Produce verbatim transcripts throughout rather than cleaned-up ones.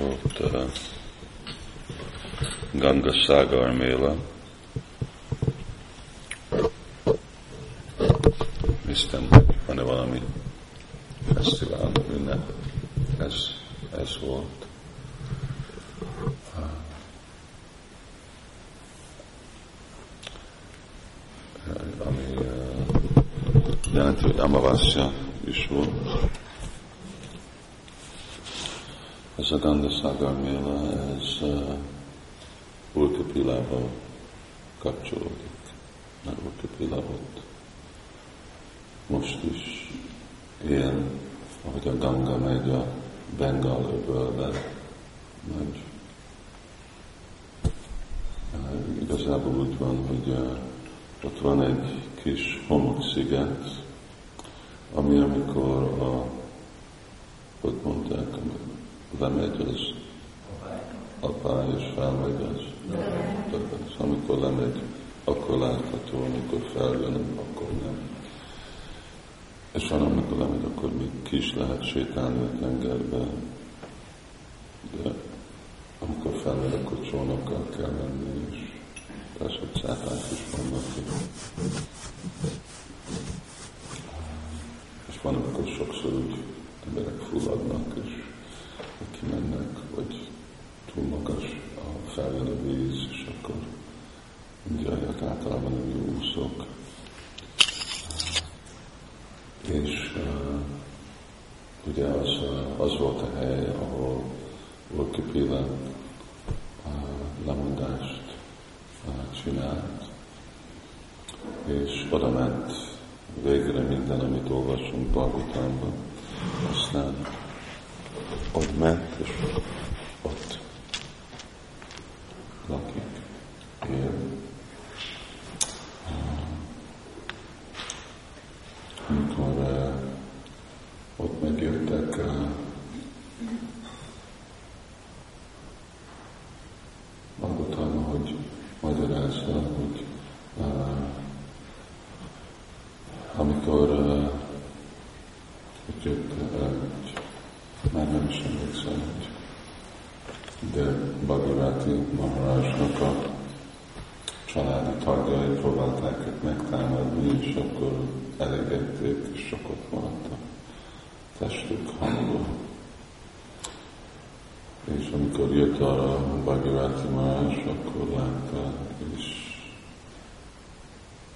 volt uh, Gangasagar Mela. Néztem, hogy van-e valami fesztivál, ünnep. Ez, ez volt. Uh, ami uh, jelenti, hogy Amavasya is volt. Ez a Gangasagar Mela, ez uh, Újkapilába kapcsolódik. Mert Újkapila ott most is él, ahogy a Ganga megy a Bengal öbölbe. Nagy. Uh, igazából úgy van, hogy uh, ott van egy kis homoksziget, ami amikor a, hogy mondták, lemegy az apá, és felmegy az többet. Amikor lemegy, akkor látható, amikor feljön, akkor nem. És van, amikor lemegy, akkor még ki is lehet sétálni a tengerbe, de amikor felmegy, akkor csónakkal kell menni, és persze cápák is vannak. És van, amikor sokszor úgy emberek fulladnak, és aki mennek, vagy túl magas, a feljön a víz, és akkor mindjárt általában a úszok. És uh, ugye az, az volt a hely, ahol Újkapila uh, lemondást uh, csinált, és oda ment végre minden, amit olvasunk Bhagavatamban, aztán ott ment, és ott lakik, él. Amikor uh, ott megjöttek uh, Bhagavatamban, hogy magyarázza, hogy uh, amikor uh, ott jött uh, már nem is emlékszem, de Bhagiratha Maharajnak a családi tagjai próbálták őt megtámadni, és akkor elégették, és csak ott maradt a testük hangol. És amikor jött arra Bhagiratha Maharaj, akkor látta, és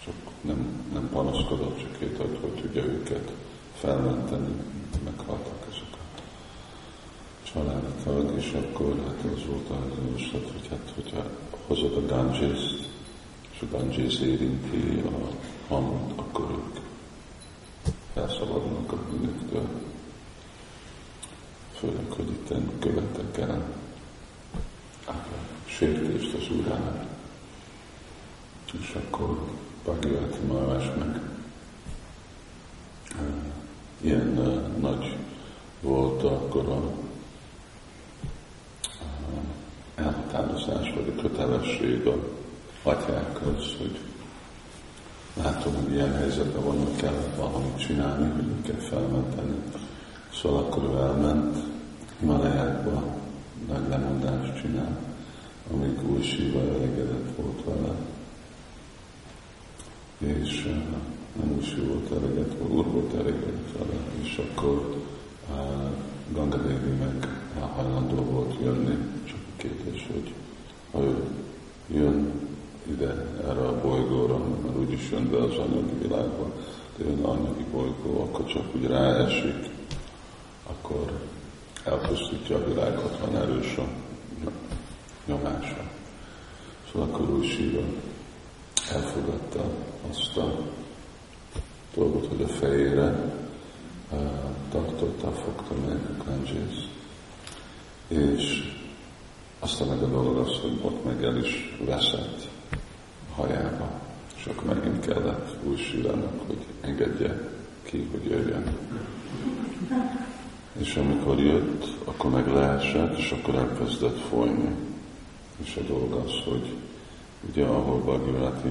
csak nem, nem panaszkodott, csak kételt, hogy tudja őket felmenteni, meghaltak ezek. Családtag, és akkor hát az volt az javaslat, hogy hát, hogyha hozod a Gangészt, és a Gangész érinti a hamut, akkor ők felszabadulnak a bűnöktől. Főleg, hogy itten követek el a sértést az Úrán. És akkor Bhagiratha Maharaj meg ilyen uh, nagy volt akkor a elhatározás, vagy a kötelesség a atyákhoz, hogy látom, hogy ilyen helyzetben vannak, kell valamit csinálni, hogy kell felmenteni. Szóval akkor ő elment, Himalajákba nagy lemondást csinál, amíg új Siva elegedett volt vele. És nem új Siva volt elegedett, Úr volt elegedett vele, és akkor Gangadévi meg hajlandó volt jönni, csak a kérdés, hogy ha ő jön ide erre a bolygóra, mert úgyis jön be az anyagi világba, de jön az anyagi bolygó, akkor csak úgy ráesik, akkor elpusztítja a világot, van erős a nyomása. Szóval akkor új Siva elfogadta azt a dolgot, hogy a fejére tartotta, fogta meg a Kancsóz, és aztán meg a dolog az, hogy ott meg el is veszett hajába, és akkor megint kellett új Sivának, hogy engedje ki, hogy jöjjön. És amikor jött, akkor meg leesett, és akkor elkezdett folyni. És a dolog az, hogy ugye ahol Bhagiratha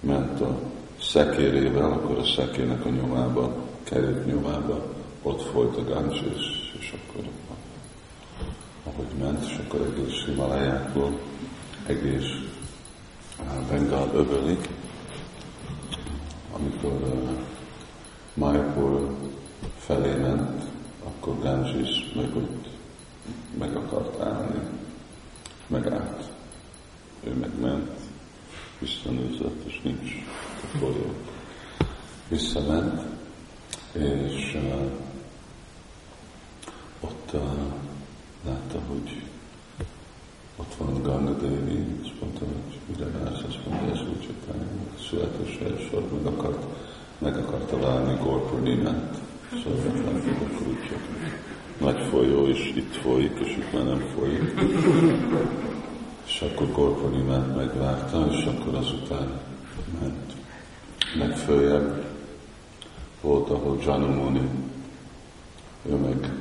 ment a szekérével, akkor a szekének a nyomába, került nyomába, ott folyt a Ganges, és akkor ment, és akkor egész Himalájáktól, egész Bengal öbölig, amikor uh, Majapur felé ment, akkor Gangesz meg ott meg akart állni, megállt. Ő megment, visszanőzött, és nincs a folyó. Visszament, és uh, ott uh, látta, hogy ott van Gangadévi, és mondta, hogy mire állsz, azt mondja, ez úgy csinálni, születős elsősor, meg akart, meg akarta válni Gorponi-ment, szóval látni a kulcsot. Nagy folyó, és itt folyik, és itt már nem folyik. És akkor Gorponi ment, megvárta, és akkor azután ment. Legföljebb volt, ahol Jahnu Muni, ő meg,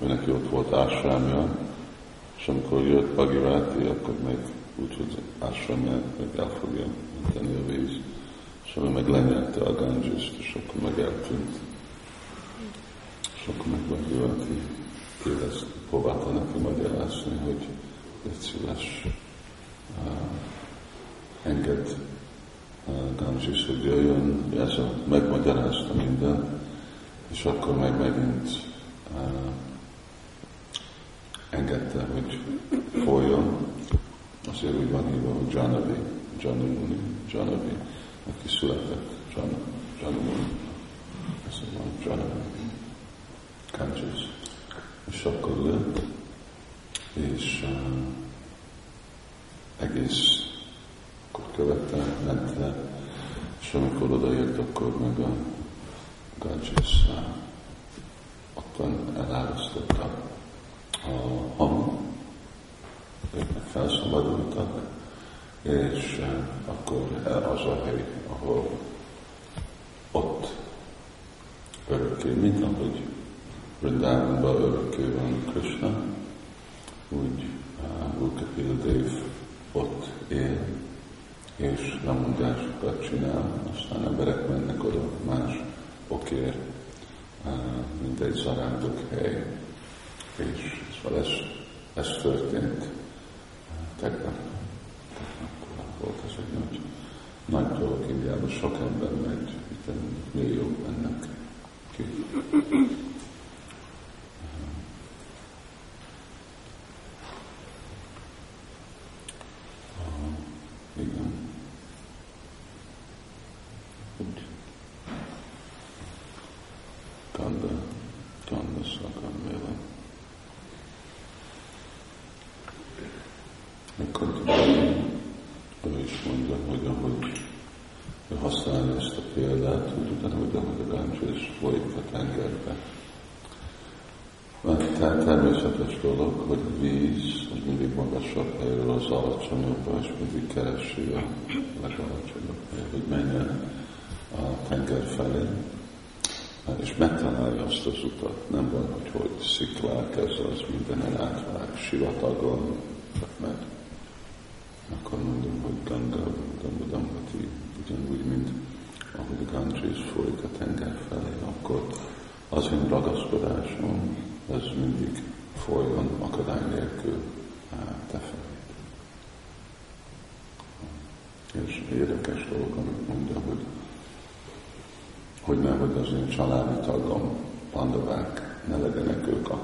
őnek ott volt ásrámja, és amikor jött Bhagiratha, akkor meg úgy, hogy ásrámját meg el fogja menteni a víz, és ő meg lenyelte a Gangést, és akkor meg eltűnt. És akkor meg Bhagiratha kérdezte, próbálta neki magyarázni, hogy egy szíves uh, enged Gangesz, hogy jöjjön, ez a, megmagyarázta minden, és akkor meg megint uh, engedte, hogy folyjon. Azért úgy van hívva, hogy Jahnavi, Jahnu Muni, Jahnavi, aki született, Jahnu Muni, azt mondom, Jahnavi, Kancsóz. És akkor lőtt, és uh, egész követte, ment le, és amikor odaért, akkor meg a Gangesz ottan elárasztotta a hamu, ők felszabadultak, és akkor az a hely, ahol ott örökké, mint ahogy Vrindávonban örökké van Krishna, úgy Újkapila Dév ott él, és nem mondásokat csinál, aztán emberek mennek oda más okért, mint egy zarándok hely. És szóval ez, ez történt tegnap. Tegnap volt ez egy nagy, nagy dolog, inkább sok ember megy, itt milliók mennek ki. Gangasagar Mela. Ekkor ő is mondja, hogy ahogy ő használja ezt a példát, úgy utána, hogy ahogy a Gangesz folyik a tengerbe. Tehát természetes dolog, hogy a víz az mindig magasabb helyről az alacsonyabb, és mindig keresi a legalacsonyabb helyről, hogy menjen a tenger felé. És megtalálja azt az utat, nem van, hogy hogy sziklák, ez az mindenen átvág, sivatagon, mert akkor mondom, hogy Ganga, Gangadamati, ugyanúgy, mint ahogy Gangesz folyik a tenger felé, akkor az én ragaszkodásom, ez mindig folyjon akadály nélkül te felé. És érdekes dolog, amit mondja, hogy hogy nehogy az én családi tagom, pandavák, ne legyenek ők